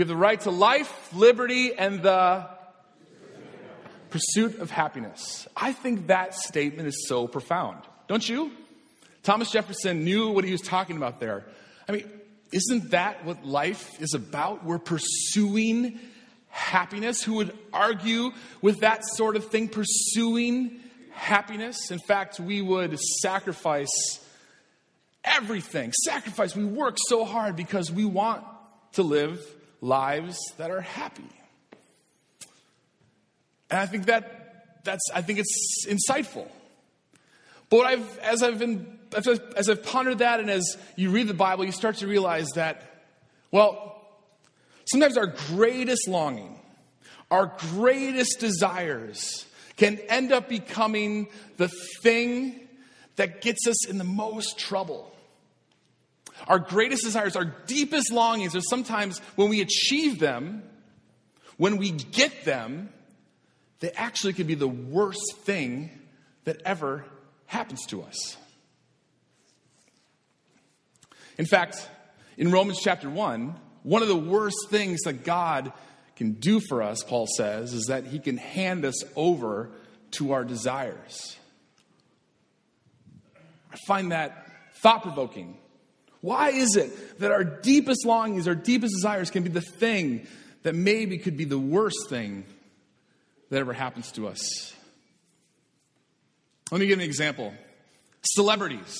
We have the right to life, liberty, and the pursuit of happiness. I think that statement is so profound. Don't you? Thomas Jefferson knew what he was talking about there. I mean, isn't that what life is about? We're pursuing happiness. Who would argue with that sort of thing? Pursuing happiness. In fact, we would sacrifice everything. Sacrifice. We work so hard because we want to live lives that are happy. And I think I think it's insightful. But what as I've pondered that, and as you read the Bible, you start to realize that, well, sometimes our greatest longing, our greatest desires can end up becoming the thing that gets us in the most trouble. Our greatest desires, our deepest longings are sometimes when we achieve them, when we get them, they actually could be the worst thing that ever happens to us. In fact, in Romans chapter 1, one of the worst things that God can do for us, Paul says, is that he can hand us over to our desires. I find that thought-provoking. Why is it that our deepest longings, our deepest desires can be the thing that maybe could be the worst thing that ever happens to us? Let me give an example. Celebrities.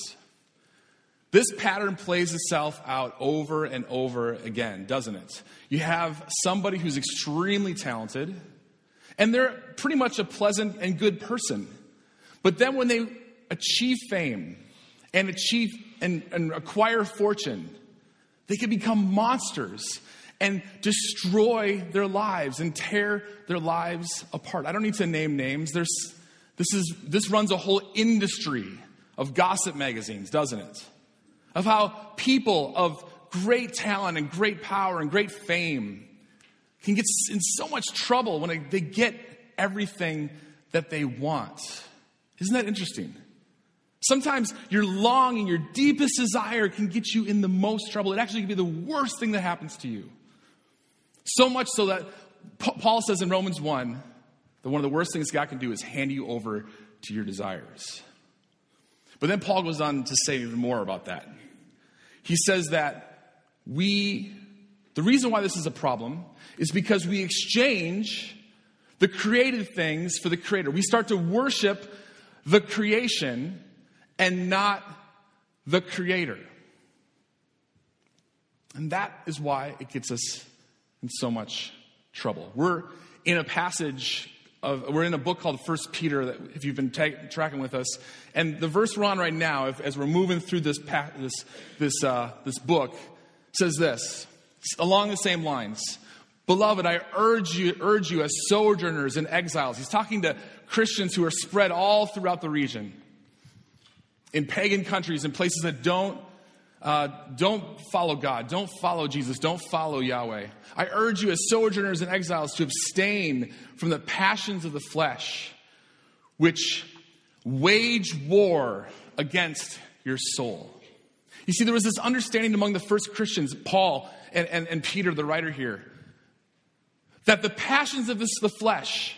This pattern plays itself out over and over again, doesn't it? You have somebody who's extremely talented, and they're pretty much a pleasant and good person. But then when they achieve fame and acquire fortune, they can become monsters and destroy their lives and tear their lives apart. I don't need to name names. This runs a whole industry of gossip magazines, doesn't it? Of how people of great talent and great power and great fame can get in so much trouble when they get everything that they want. Isn't that interesting? Sometimes your longing, your deepest desire can get you in the most trouble. It actually can be the worst thing that happens to you. So much so that Paul says in Romans 1 that one of the worst things God can do is hand you over to your desires. But then Paul goes on to say even more about that. He says that the reason why this is a problem is because we exchange the created things for the Creator. We start to worship the creation and not the Creator. And that is why it gets us in so much trouble. We're in a book called First Peter, that if you've been tracking with us, and the verse we're on right now, as we're moving through this book, says this along the same lines: "Beloved, I urge you as sojourners and exiles." He's talking to Christians who are spread all throughout the region, in pagan countries, in places that don't follow God, don't follow Jesus, don't follow Yahweh. I urge you as sojourners and exiles to abstain from the passions of the flesh, which wage war against your soul. You see, there was this understanding among the first Christians, Paul and Peter, the writer here, that the passions of the flesh,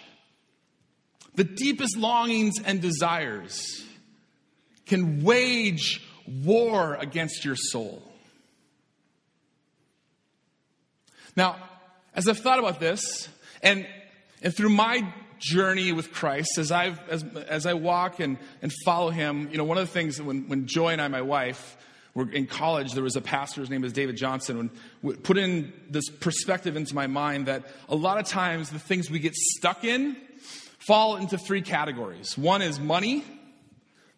the deepest longings and desires, can wage war against your soul. Now, as I've thought about this, and through my journey with Christ, as I walk and follow him, you know, one of the things when Joy and I, my wife, were in college, there was a pastor, his name was David Johnson, and put in this perspective into my mind that a lot of times the things we get stuck in fall into three categories. One is money,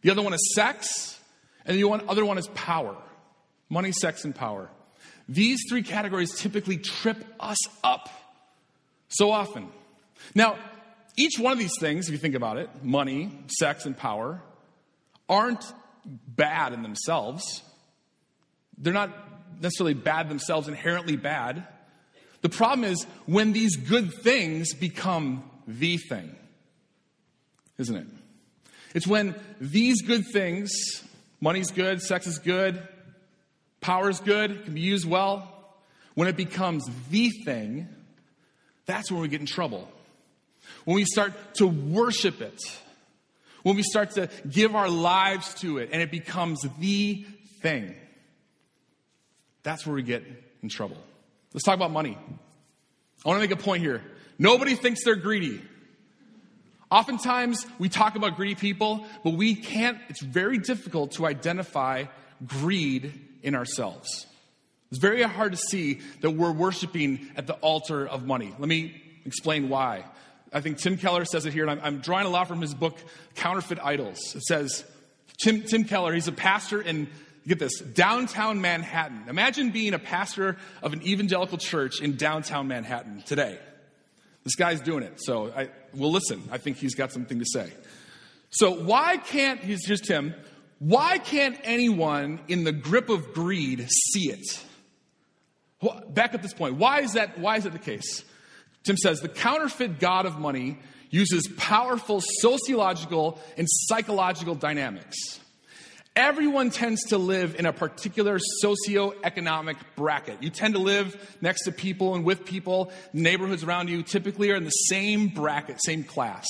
the other one is sex, and the other one is power. Money, sex, and power. These three categories typically trip us up so often. Now, each one of these things, if you think about it, money, sex, and power, aren't bad in themselves. They're not necessarily bad themselves, inherently bad. The problem is when these good things become the thing, isn't it? It's when these good things — money's good, sex is good, power's good, can be used well — When it becomes the thing, that's when we get in trouble. When we start to worship it, when we start to give our lives to it, and it becomes the thing, that's where we get in trouble. Let's talk about money. I want to make a point here. Nobody thinks they're greedy. Oftentimes, we talk about greedy people, but we can't, it's very difficult to identify greed in ourselves. It's very hard to see that we're worshiping at the altar of money. Let me explain why. I think Tim Keller says it here, and I'm drawing a lot from his book, Counterfeit Idols. It says, Tim Keller, he's a pastor in, get this, downtown Manhattan. Imagine being a pastor of an evangelical church in downtown Manhattan today. This guy's doing it, so we'll listen. I think he's got something to say. So why can't, here's Tim, why can't anyone in the grip of greed see it? Back at this point, why is that the case? Tim says, the counterfeit god of money uses powerful sociological and psychological dynamics. Everyone tends to live in a particular socioeconomic bracket. You tend to live next to people and with people. The neighborhoods around you typically are in the same bracket, same class.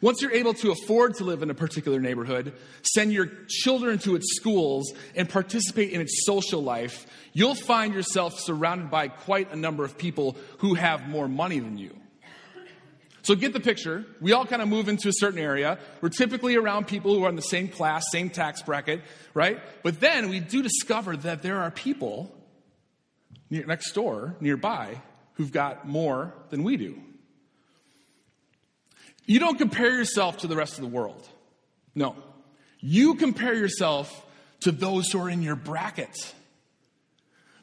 Once you're able to afford to live in a particular neighborhood, send your children to its schools, and participate in its social life, you'll find yourself surrounded by quite a number of people who have more money than you. So get the picture. We all kind of move into a certain area. We're typically around people who are in the same class, same tax bracket, right? But then we do discover that there are people next door, nearby, who've got more than we do. You don't compare yourself to the rest of the world. No. You compare yourself to those who are in your bracket.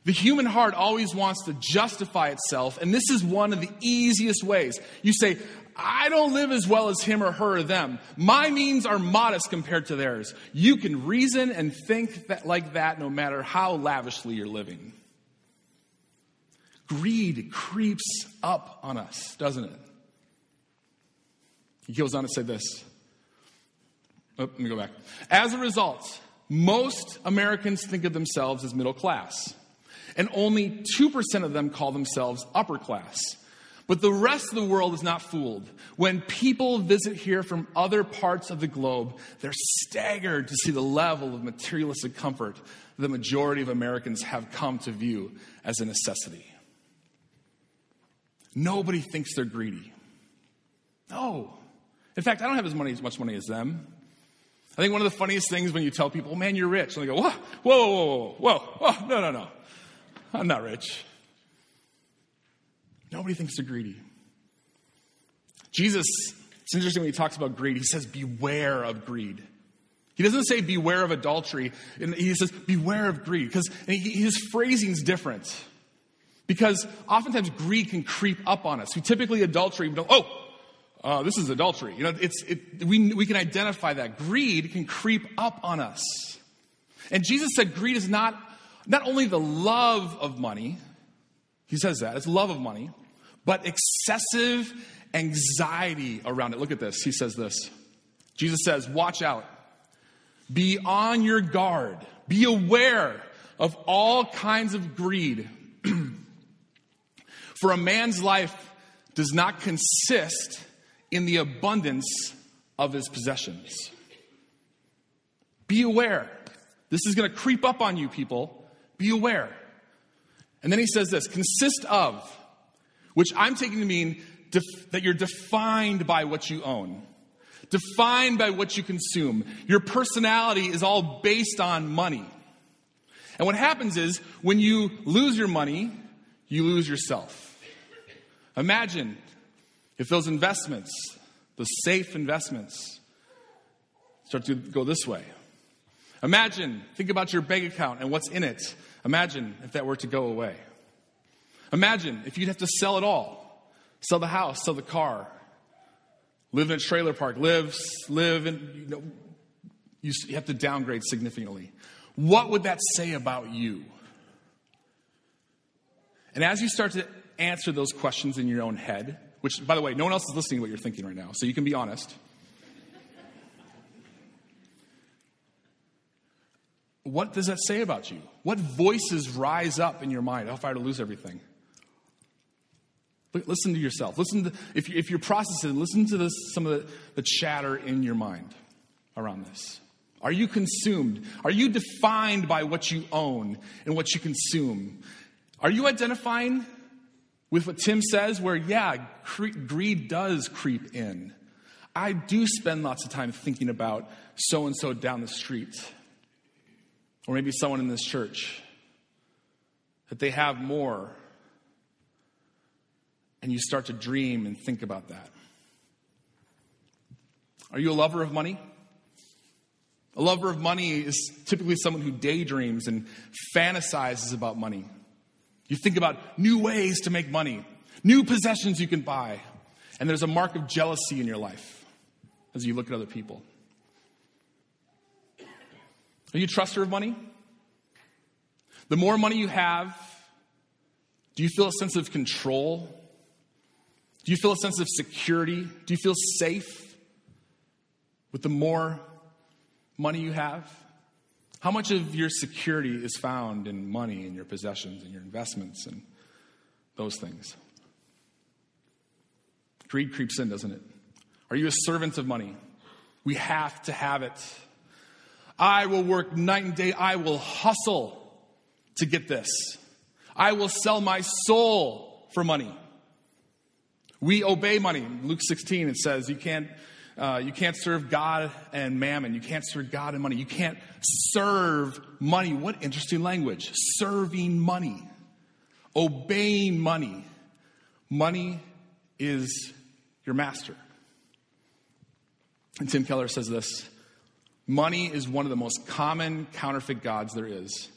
The human heart always wants to justify itself, and this is one of the easiest ways. You say, I don't live as well as him or her or them. My means are modest compared to theirs. You can reason and think that, like that, no matter how lavishly you're living. Greed creeps up on us, doesn't it? He goes on to say this. Oh, let me go back. As a result, most Americans think of themselves as middle class, and only 2% of them call themselves upper class. But the rest of the world is not fooled. When people visit here from other parts of the globe, they're staggered to see the level of materialistic comfort the majority of Americans have come to view as a necessity. Nobody thinks they're greedy. No. In fact, I don't have as much money as them. I think one of the funniest things when you tell people, oh, man, you're rich. And they go, whoa, whoa, whoa, whoa, whoa, no. I'm not rich. Nobody thinks they're greedy. Jesus, it's interesting when he talks about greed, he says, beware of greed. He doesn't say beware of adultery. He says, beware of greed. Because his phrasing's different. Because oftentimes greed can creep up on us. We typically adultery, we don't, this is adultery. You know, we can identify that. Greed can creep up on us. And Jesus said greed is not only the love of money, he says that, it's love of money, but excessive anxiety around it. Look at this. He says this. Jesus says, watch out. Be on your guard. Be aware of all kinds of greed. For a man's life does not consist in the abundance of his possessions. Be aware. This is going to creep up on you, people. Be aware. And then he says this, consist of, which I'm taking to mean that you're defined by what you own, defined by what you consume. Your personality is all based on money. And what happens is when you lose your money, you lose yourself. Imagine if those investments, those safe investments, start to go this way. Imagine, think about your bank account and what's in it. Imagine if that were to go away. Imagine if you'd have to sell it all. Sell the house, sell the car. Live in a trailer park, you have to downgrade significantly. What would that say about you? And as you start to answer those questions in your own head, which, by the way, no one else is listening to what you're thinking right now, so you can be honest. what does that say about you? What voices rise up in your mind? Oh, if I were to lose everything. Listen to yourself. Listen to, if you're processing, listen to this, some of the chatter in your mind around this. Are you consumed? Are you defined by what you own and what you consume? Are you identifying with what Tim says where, yeah, greed does creep in? I do spend lots of time thinking about so-and-so down the street, or maybe someone in this church, that they have more. And you start to dream and think about that. Are you a lover of money? A lover of money is typically someone who daydreams and fantasizes about money. You think about new ways to make money, new possessions you can buy, and there's a mark of jealousy in your life as you look at other people. Are you a truster of money? The more money you have, do you feel a sense of control? Do you feel a sense of security? Do you feel safe with the more money you have? How much of your security is found in money and your possessions and your investments and those things? Greed creeps in, doesn't it? Are you a servant of money? We have to have it. I will work night and day. I will hustle to get this. I will sell my soul for money. We obey money. Luke 16, it says you can't serve God and mammon. You can't serve God and money. You can't serve money. What interesting language. Serving money. Obeying money. Money is your master. And Tim Keller says this. Money is one of the most common counterfeit gods there is.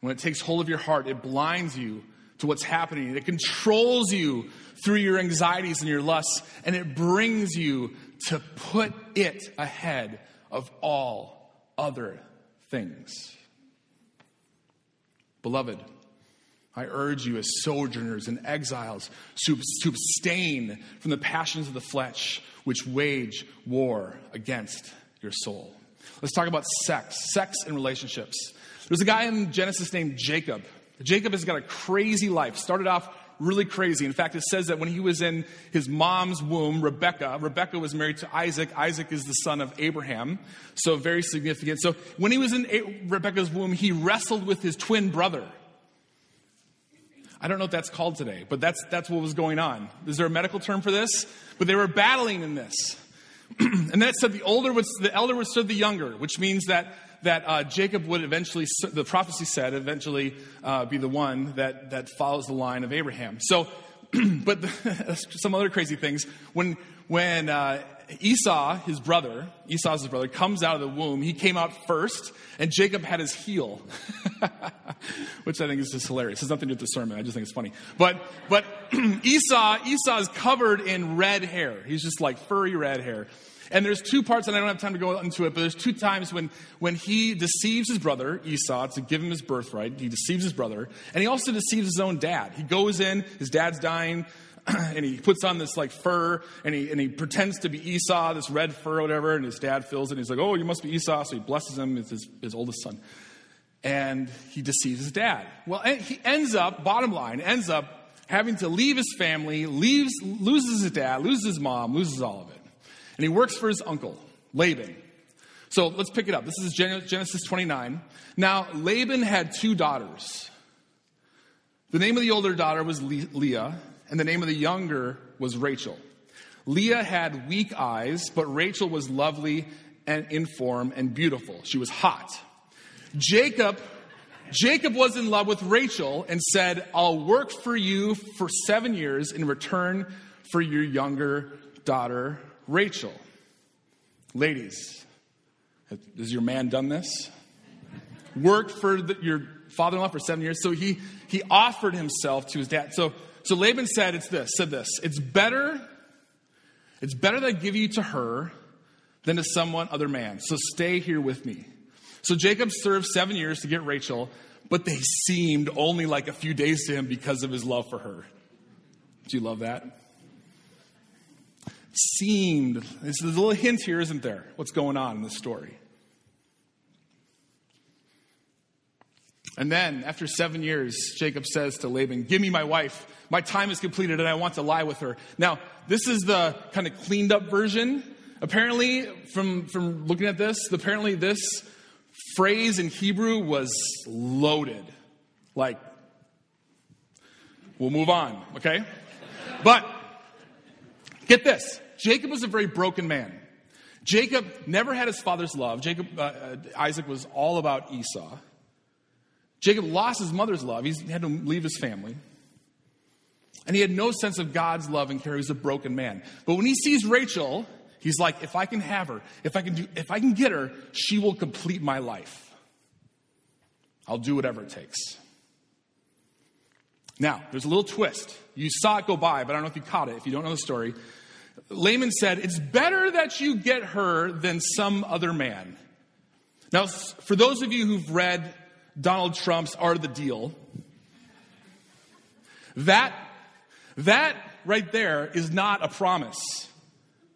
When it takes hold of your heart, it blinds you to what's happening. It controls you through your anxieties and your lusts, and it brings you to put it ahead of all other things. Beloved, I urge you as sojourners and exiles to abstain from the passions of the flesh which wage war against your soul. Let's talk about sex and relationships. There's a guy in Genesis named Jacob. Jacob has got a crazy life. Started off really crazy. In fact, it says that when he was in his mom's womb, Rebecca was married to Isaac. Isaac is the son of Abraham, so very significant. So when he was in Rebecca's womb, he wrestled with his twin brother. I don't know what that's called today, but that's what was going on. Is there a medical term for this? But they were battling in this. And then it said the elder would serve the younger, which means that Jacob would eventually, the prophecy said, eventually be the one that follows the line of Abraham. So, but some other crazy things. When Esau's brother, comes out of the womb, he came out first, and Jacob had his heel, which I think is just hilarious. It has nothing to do with the sermon. I just think it's funny. But Esau's covered in red hair. He's just like furry red hair. And there's two parts, and I don't have time to go into it, but there's two times when he deceives his brother, Esau, to give him his birthright. He deceives his brother, and he also deceives his own dad. He goes in, his dad's dying, and he puts on this like fur, and he pretends to be Esau, this red fur or whatever, and his dad feels it, and he's like, oh, you must be Esau, so he blesses him, it's his oldest son. And he deceives his dad. Well, he ends up having to leave his family, loses his dad, loses his mom, loses all of it. And he works for his uncle, Laban. So let's pick it up. This is Genesis 29. Now, Laban had two daughters. The name of the older daughter was Leah, and the name of the younger was Rachel. Leah had weak eyes, but Rachel was lovely and in form and beautiful. She was hot. Jacob was in love with Rachel and said, I'll work for you for 7 years in return for your younger daughter, Rachel. Ladies, has your man done this? Worked for your father-in-law for 7 years, so he offered himself to his dad. So Laban said, it's better that I give you to her than to someone other man. So stay here with me. So Jacob served 7 years to get Rachel, but they seemed only like a few days to him because of his love for her. Do you love that? Seemed. There's a little hint here, isn't there? What's going on in this story? And then after 7 years, Jacob says to Laban, give me my wife. My time is completed and I want to lie with her. Now, this is the kind of cleaned up version. Apparently, from looking at this, apparently this phrase in Hebrew was loaded. Like, we'll move on, okay? But get this. Jacob was a very broken man. Jacob never had his father's love. Isaac was all about Esau. Jacob lost his mother's love. He had to leave his family. And he had no sense of God's love and care. He was a broken man. But when he sees Rachel, he's like, if I can have her, if I can get her, she will complete my life. I'll do whatever it takes. Now, there's a little twist. You saw it go by, but I don't know if you caught it. If you don't know the story, Laban said, it's better that you get her than some other man. Now, for those of you who've read Donald Trump's Art of the Deal, that right there is not a promise.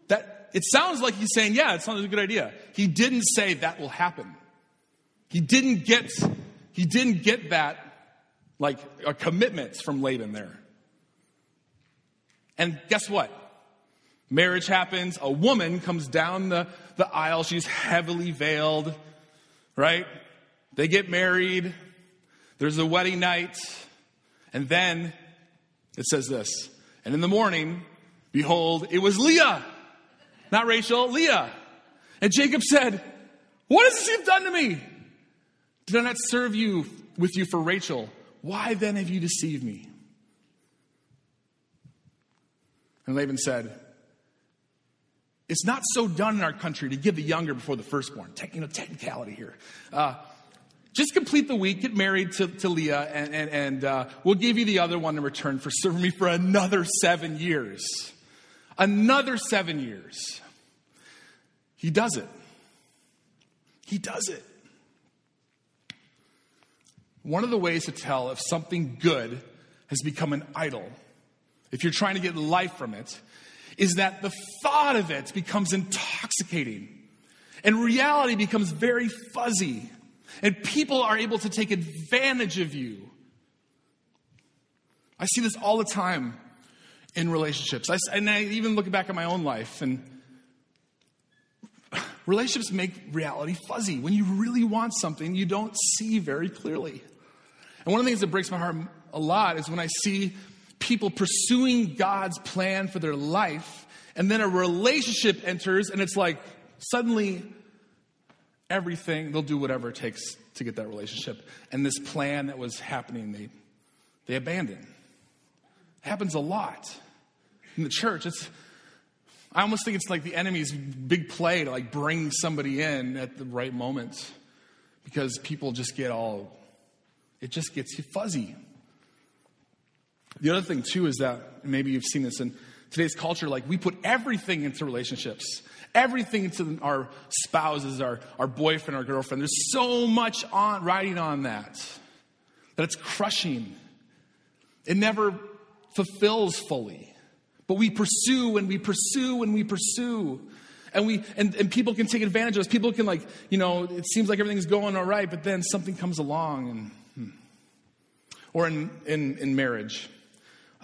That it sounds like he's saying, yeah, it sounds like a good idea. He didn't say that will happen. He didn't get that, like, a commitment from Laban there. And guess what? Marriage happens. A woman comes down the aisle. She's heavily veiled, right? They get married. There's a wedding night. And then it says this. And in the morning, behold, it was Leah. Not Rachel, Leah. And Jacob said, what has this you've done to me? Did I not serve you with you for Rachel? Why then have you deceived me? And Laban said, it's not so done in our country to give the younger before the firstborn. Technicality here. Just complete the week, get married to Leah, and we'll give you the other one in return for serving me for another 7 years. Another 7 years. He does it. He does it. One of the ways to tell if something good has become an idol, if you're trying to get life from it, is that the thought of it becomes intoxicating and reality becomes very fuzzy and people are able to take advantage of you. I see this all the time in relationships. I even look back at my own life, and relationships make reality fuzzy. When you really want something, you don't see very clearly. And one of the things that breaks my heart a lot is when I see people pursuing God's plan for their life, and then a relationship enters, and it's like suddenly everything, they'll do whatever it takes to get that relationship. And this plan that was happening, they abandon. It happens a lot in the church. I almost think it's like the enemy's big play to like bring somebody in at the right moment, because people just get all, it just gets you fuzzy. The other thing, too, is that maybe you've seen this in today's culture, like we put everything into relationships, everything into our spouses, our boyfriend, our girlfriend. There's so much riding on that it's crushing. It never fulfills fully. But we pursue and we pursue and we pursue. And people can take advantage of us. People can, like, you know, it seems like everything's going all right, but then something comes along and... Or in marriage.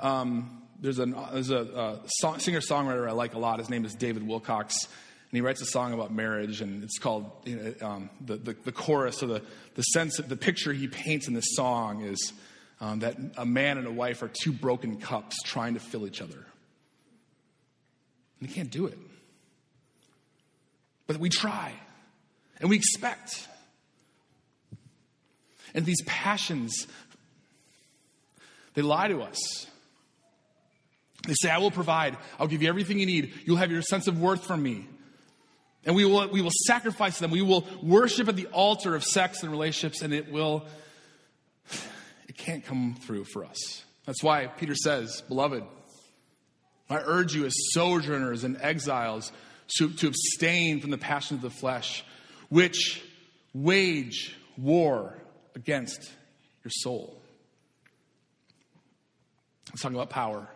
There's a singer-songwriter I like a lot. His name is David Wilcox, and he writes a song about marriage, and it's called, the chorus, or the sense that the picture he paints in this song is that a man and a wife are two broken cups trying to fill each other. And they can't do it. But we try, and we expect. And these passions, they lie to us. They say, I will provide. I'll give you everything you need. You'll have your sense of worth from me. And we will sacrifice them. We will worship at the altar of sex and relationships, and it can't come through for us. That's why Peter says, beloved, I urge you as sojourners and exiles to abstain from the passions of the flesh, which wage war against your soul. Let's talk about power.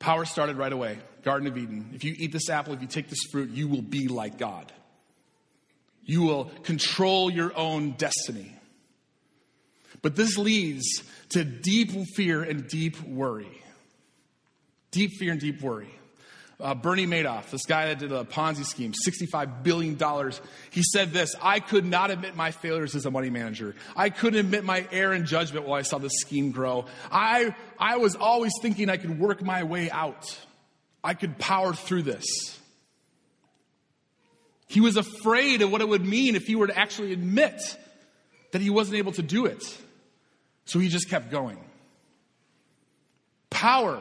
Power started right away. Garden of Eden. If you eat this apple, if you take this fruit, you will be like God. You will control your own destiny. But this leads to deep fear and deep worry. Deep fear and deep worry. Bernie Madoff, this guy that did a Ponzi scheme, $65 billion. He said this: I could not admit my failures as a money manager. I couldn't admit my error in judgment while I saw this scheme grow. I was always thinking I could work my way out. I could power through this. He was afraid of what it would mean if he were to actually admit that he wasn't able to do it. So he just kept going. Power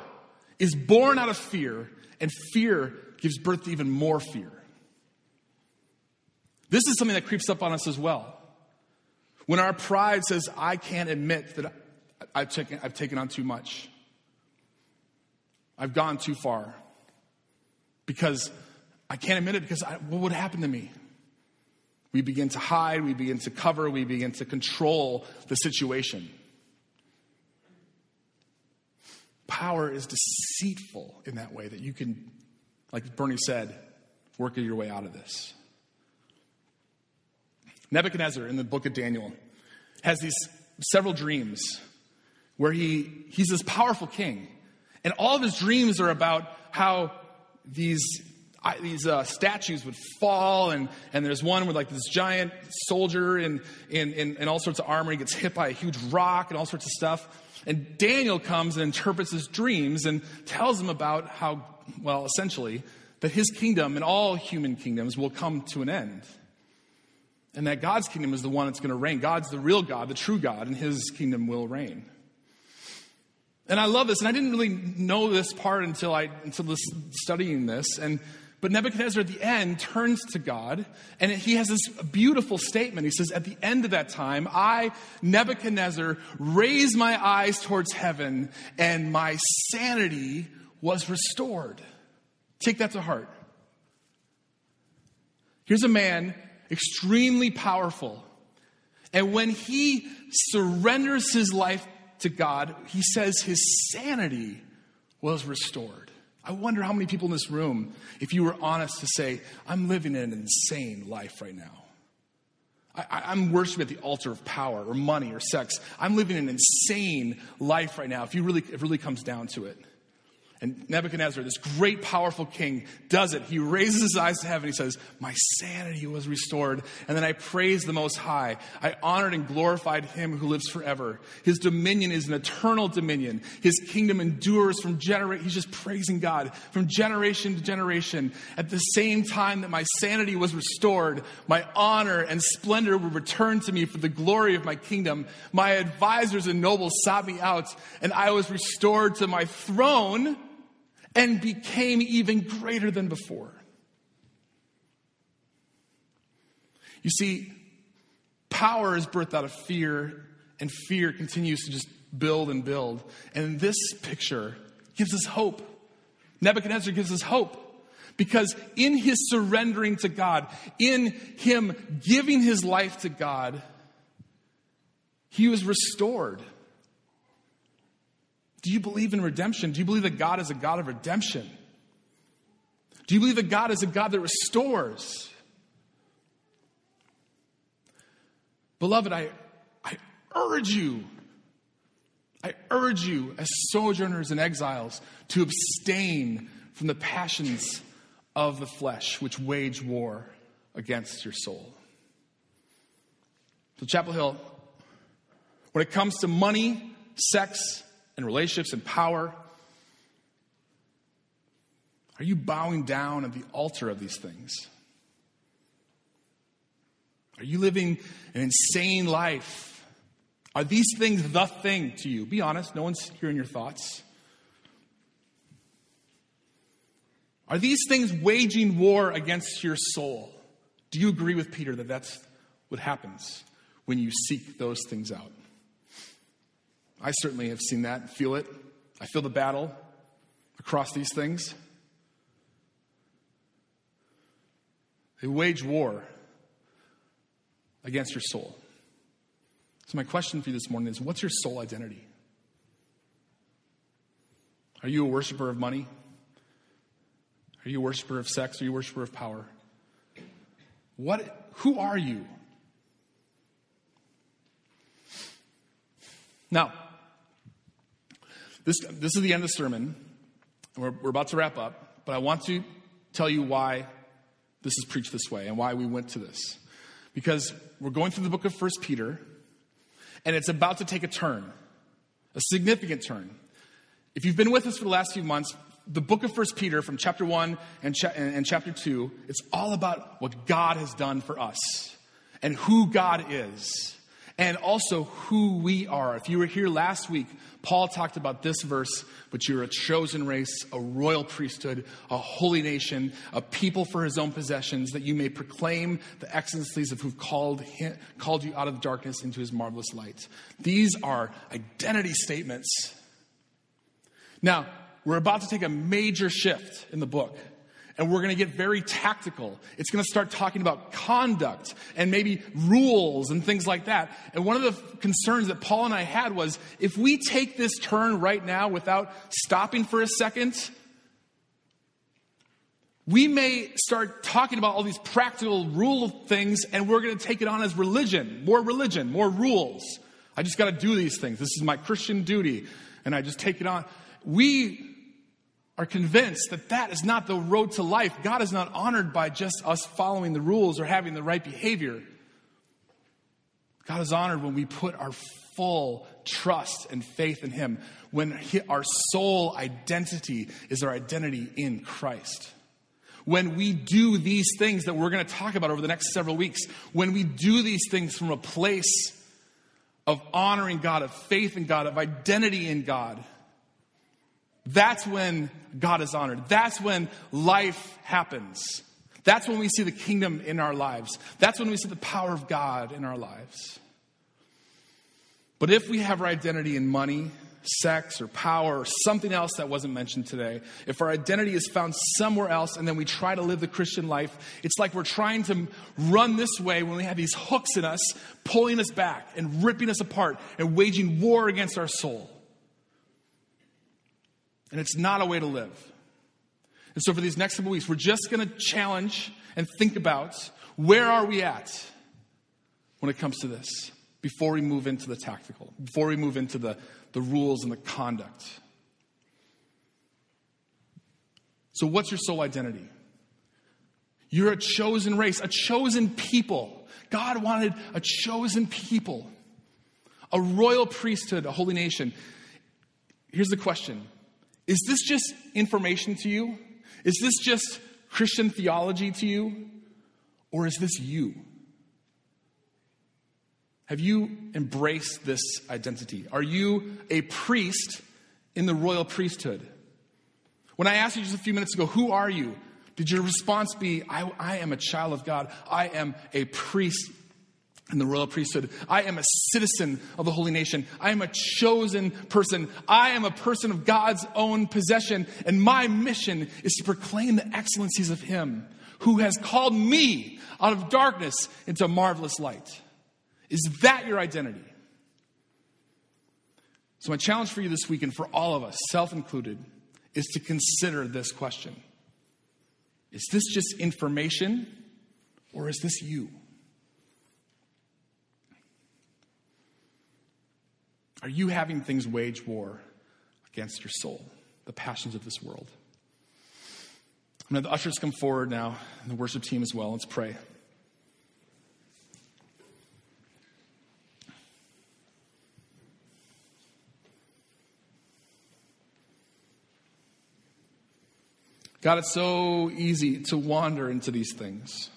is born out of fear, and fear gives birth to even more fear. This is something that creeps up on us as well. When our pride says, I can't admit that I've taken on too much. I've gone too far. Because I can't admit it, because what would happen to me? We begin to hide, we begin to cover, we begin to control the situation. Power is deceitful in that way, that you can, like Bernie said, work your way out of this. Nebuchadnezzar in the book of Daniel has these several dreams where he's this powerful king. And all of his dreams are about how these statues would fall, and there's one with like this giant soldier in all sorts of armor. He gets hit by a huge rock and all sorts of stuff. And Daniel comes and interprets his dreams and tells him about how, well, essentially, that his kingdom and all human kingdoms will come to an end. And that God's kingdom is the one that's going to reign. God's the real God, the true God, and his kingdom will reign. And I love this, and I didn't really know this part until studying this. But Nebuchadnezzar at the end turns to God, and he has this beautiful statement. He says, at the end of that time, I, Nebuchadnezzar, raised my eyes towards heaven, and my sanity was restored. Take that to heart. Here's a man extremely powerful. And when he surrenders his life to God, he says his sanity was restored. I wonder how many people in this room, if you were honest to say, I'm living an insane life right now. I'm worshiping at the altar of power or money or sex. I'm living an insane life right now, if it really comes down to it. And Nebuchadnezzar, this great, powerful king, does it. He raises his eyes to heaven. He says, my sanity was restored. And then I praised the Most High. I honored and glorified him who lives forever. His dominion is an eternal dominion. His kingdom endures from generation. He's just praising God from generation to generation. At the same time that my sanity was restored, my honor and splendor were returned to me for the glory of my kingdom. My advisors and nobles sought me out, and I was restored to my throne and became even greater than before. You see, power is birthed out of fear, and fear continues to just build and build. And this picture gives us hope. Nebuchadnezzar gives us hope. Because in his surrendering to God, in him giving his life to God, he was restored. Do you believe in redemption? Do you believe that God is a God of redemption? Do you believe that God is a God that restores? Beloved, I urge you, as sojourners and exiles to abstain from the passions of the flesh which wage war against your soul. So Chapel Hill, when it comes to money, sex, and relationships and power, are you bowing down at the altar of these things? Are you living an insane life? Are these things the thing to you? Be honest, no one's hearing your thoughts. Are these things waging war against your soul? Do you agree with Peter that that's what happens when you seek those things out? I certainly have seen that, feel it. I feel the battle across these things. They wage war against your soul. So my question for you this morning is, what's your soul identity? Are you a worshiper of money? Are you a worshiper of sex? Are you a worshiper of power? Who are you? Now, this is the end of the sermon. We're about to wrap up, but I want to tell you why this is preached this way and why we went to this. Because we're going through the book of First Peter, and it's about to take a turn, a significant turn. If you've been with us for the last few months, the book of First Peter from chapter 1 and chapter 2, it's all about what God has done for us and who God is and also who we are. If you were here last week, Paul talked about this verse, but you're a chosen race, a royal priesthood, a holy nation, a people for his own possessions, that you may proclaim the excellencies of who called you out of darkness into his marvelous light. These are identity statements. Now, we're about to take a major shift in the book, and we're going to get very tactical. It's going to start talking about conduct and maybe rules and things like that. And one of the concerns that Paul and I had was, if we take this turn right now without stopping for a second, we may start talking about all these practical rule things, and we're going to take it on as religion, more rules. I just got to do these things. This is my Christian duty, and I just take it on. We are convinced that that is not the road to life. God is not honored by just us following the rules or having the right behavior. God is honored when we put our full trust and faith in him, when our sole identity is our identity in Christ. When we do these things that we're going to talk about over the next several weeks, when we do these things from a place of honoring God, of faith in God, of identity in God, that's when God is honored. That's when life happens. That's when we see the kingdom in our lives. That's when we see the power of God in our lives. But if we have our identity in money, sex, or power, or something else that wasn't mentioned today, if our identity is found somewhere else and then we try to live the Christian life, it's like we're trying to run this way when we have these hooks in us, pulling us back and ripping us apart and waging war against our soul. And it's not a way to live. And so for these next couple weeks, we're just going to challenge and think about, where are we at when it comes to this, before we move into the tactical, before we move into the rules and the conduct. So what's your sole identity? You're a chosen race, a chosen people. God wanted a chosen people, a royal priesthood, a holy nation. Here's the question. Is this just information to you? Is this just Christian theology to you? Or is this you? Have you embraced this identity? Are you a priest in the royal priesthood? When I asked you just a few minutes ago, who are you? Did your response be, I am a child of God. I am a priest in the royal priesthood. I am a citizen of the holy nation. I am a chosen person. I am a person of God's own possession. And my mission is to proclaim the excellencies of him who has called me out of darkness into marvelous light. Is that your identity? So my challenge for you this week, and for all of us, self included, is to consider this question. Is this just information, or is this you? Are you having things wage war against your soul, the passions of this world? I'm going to have the ushers come forward now, and the worship team as well. Let's pray. God, it's so easy to wander into these things.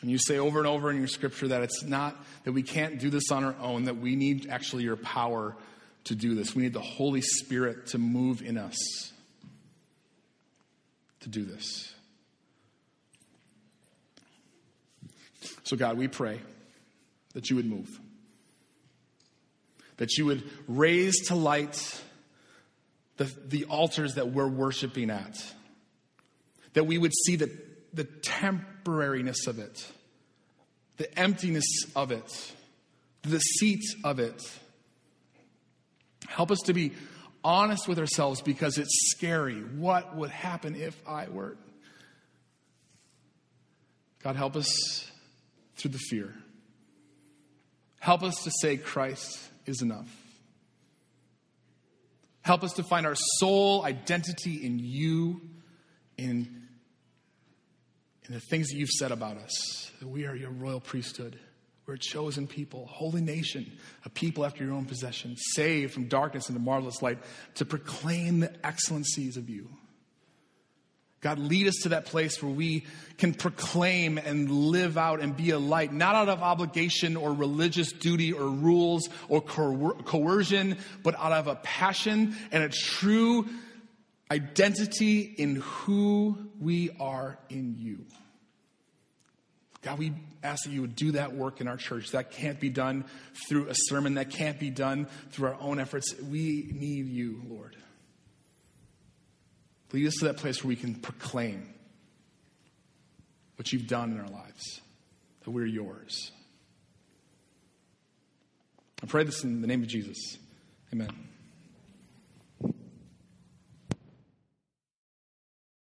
And you say over and over in your scripture that it's not that we can't do this on our own, that we need actually your power to do this. We need the Holy Spirit to move in us to do this. So God, we pray that you would move, that you would raise to light the altars that we're worshiping at, that we would see the temporariness of it, the emptiness of it, the deceit of it. Help us to be honest with ourselves because it's scary. What would happen if I were? God, help us through the fear. Help us to say Christ is enough. Help us to find our soul identity in you, in the things that you've said about us. That we are your royal priesthood. We're a chosen people, holy nation, a people after your own possession, saved from darkness into marvelous light, to proclaim the excellencies of you. God, lead us to that place where we can proclaim and live out and be a light, not out of obligation or religious duty or rules or coercion, but out of a passion and a true identity in who we are in you. God, we ask that you would do that work in our church. That can't be done through a sermon. That can't be done through our own efforts. We need you, Lord. Lead us to that place where we can proclaim what you've done in our lives, that we're yours. I pray this in the name of Jesus. Amen.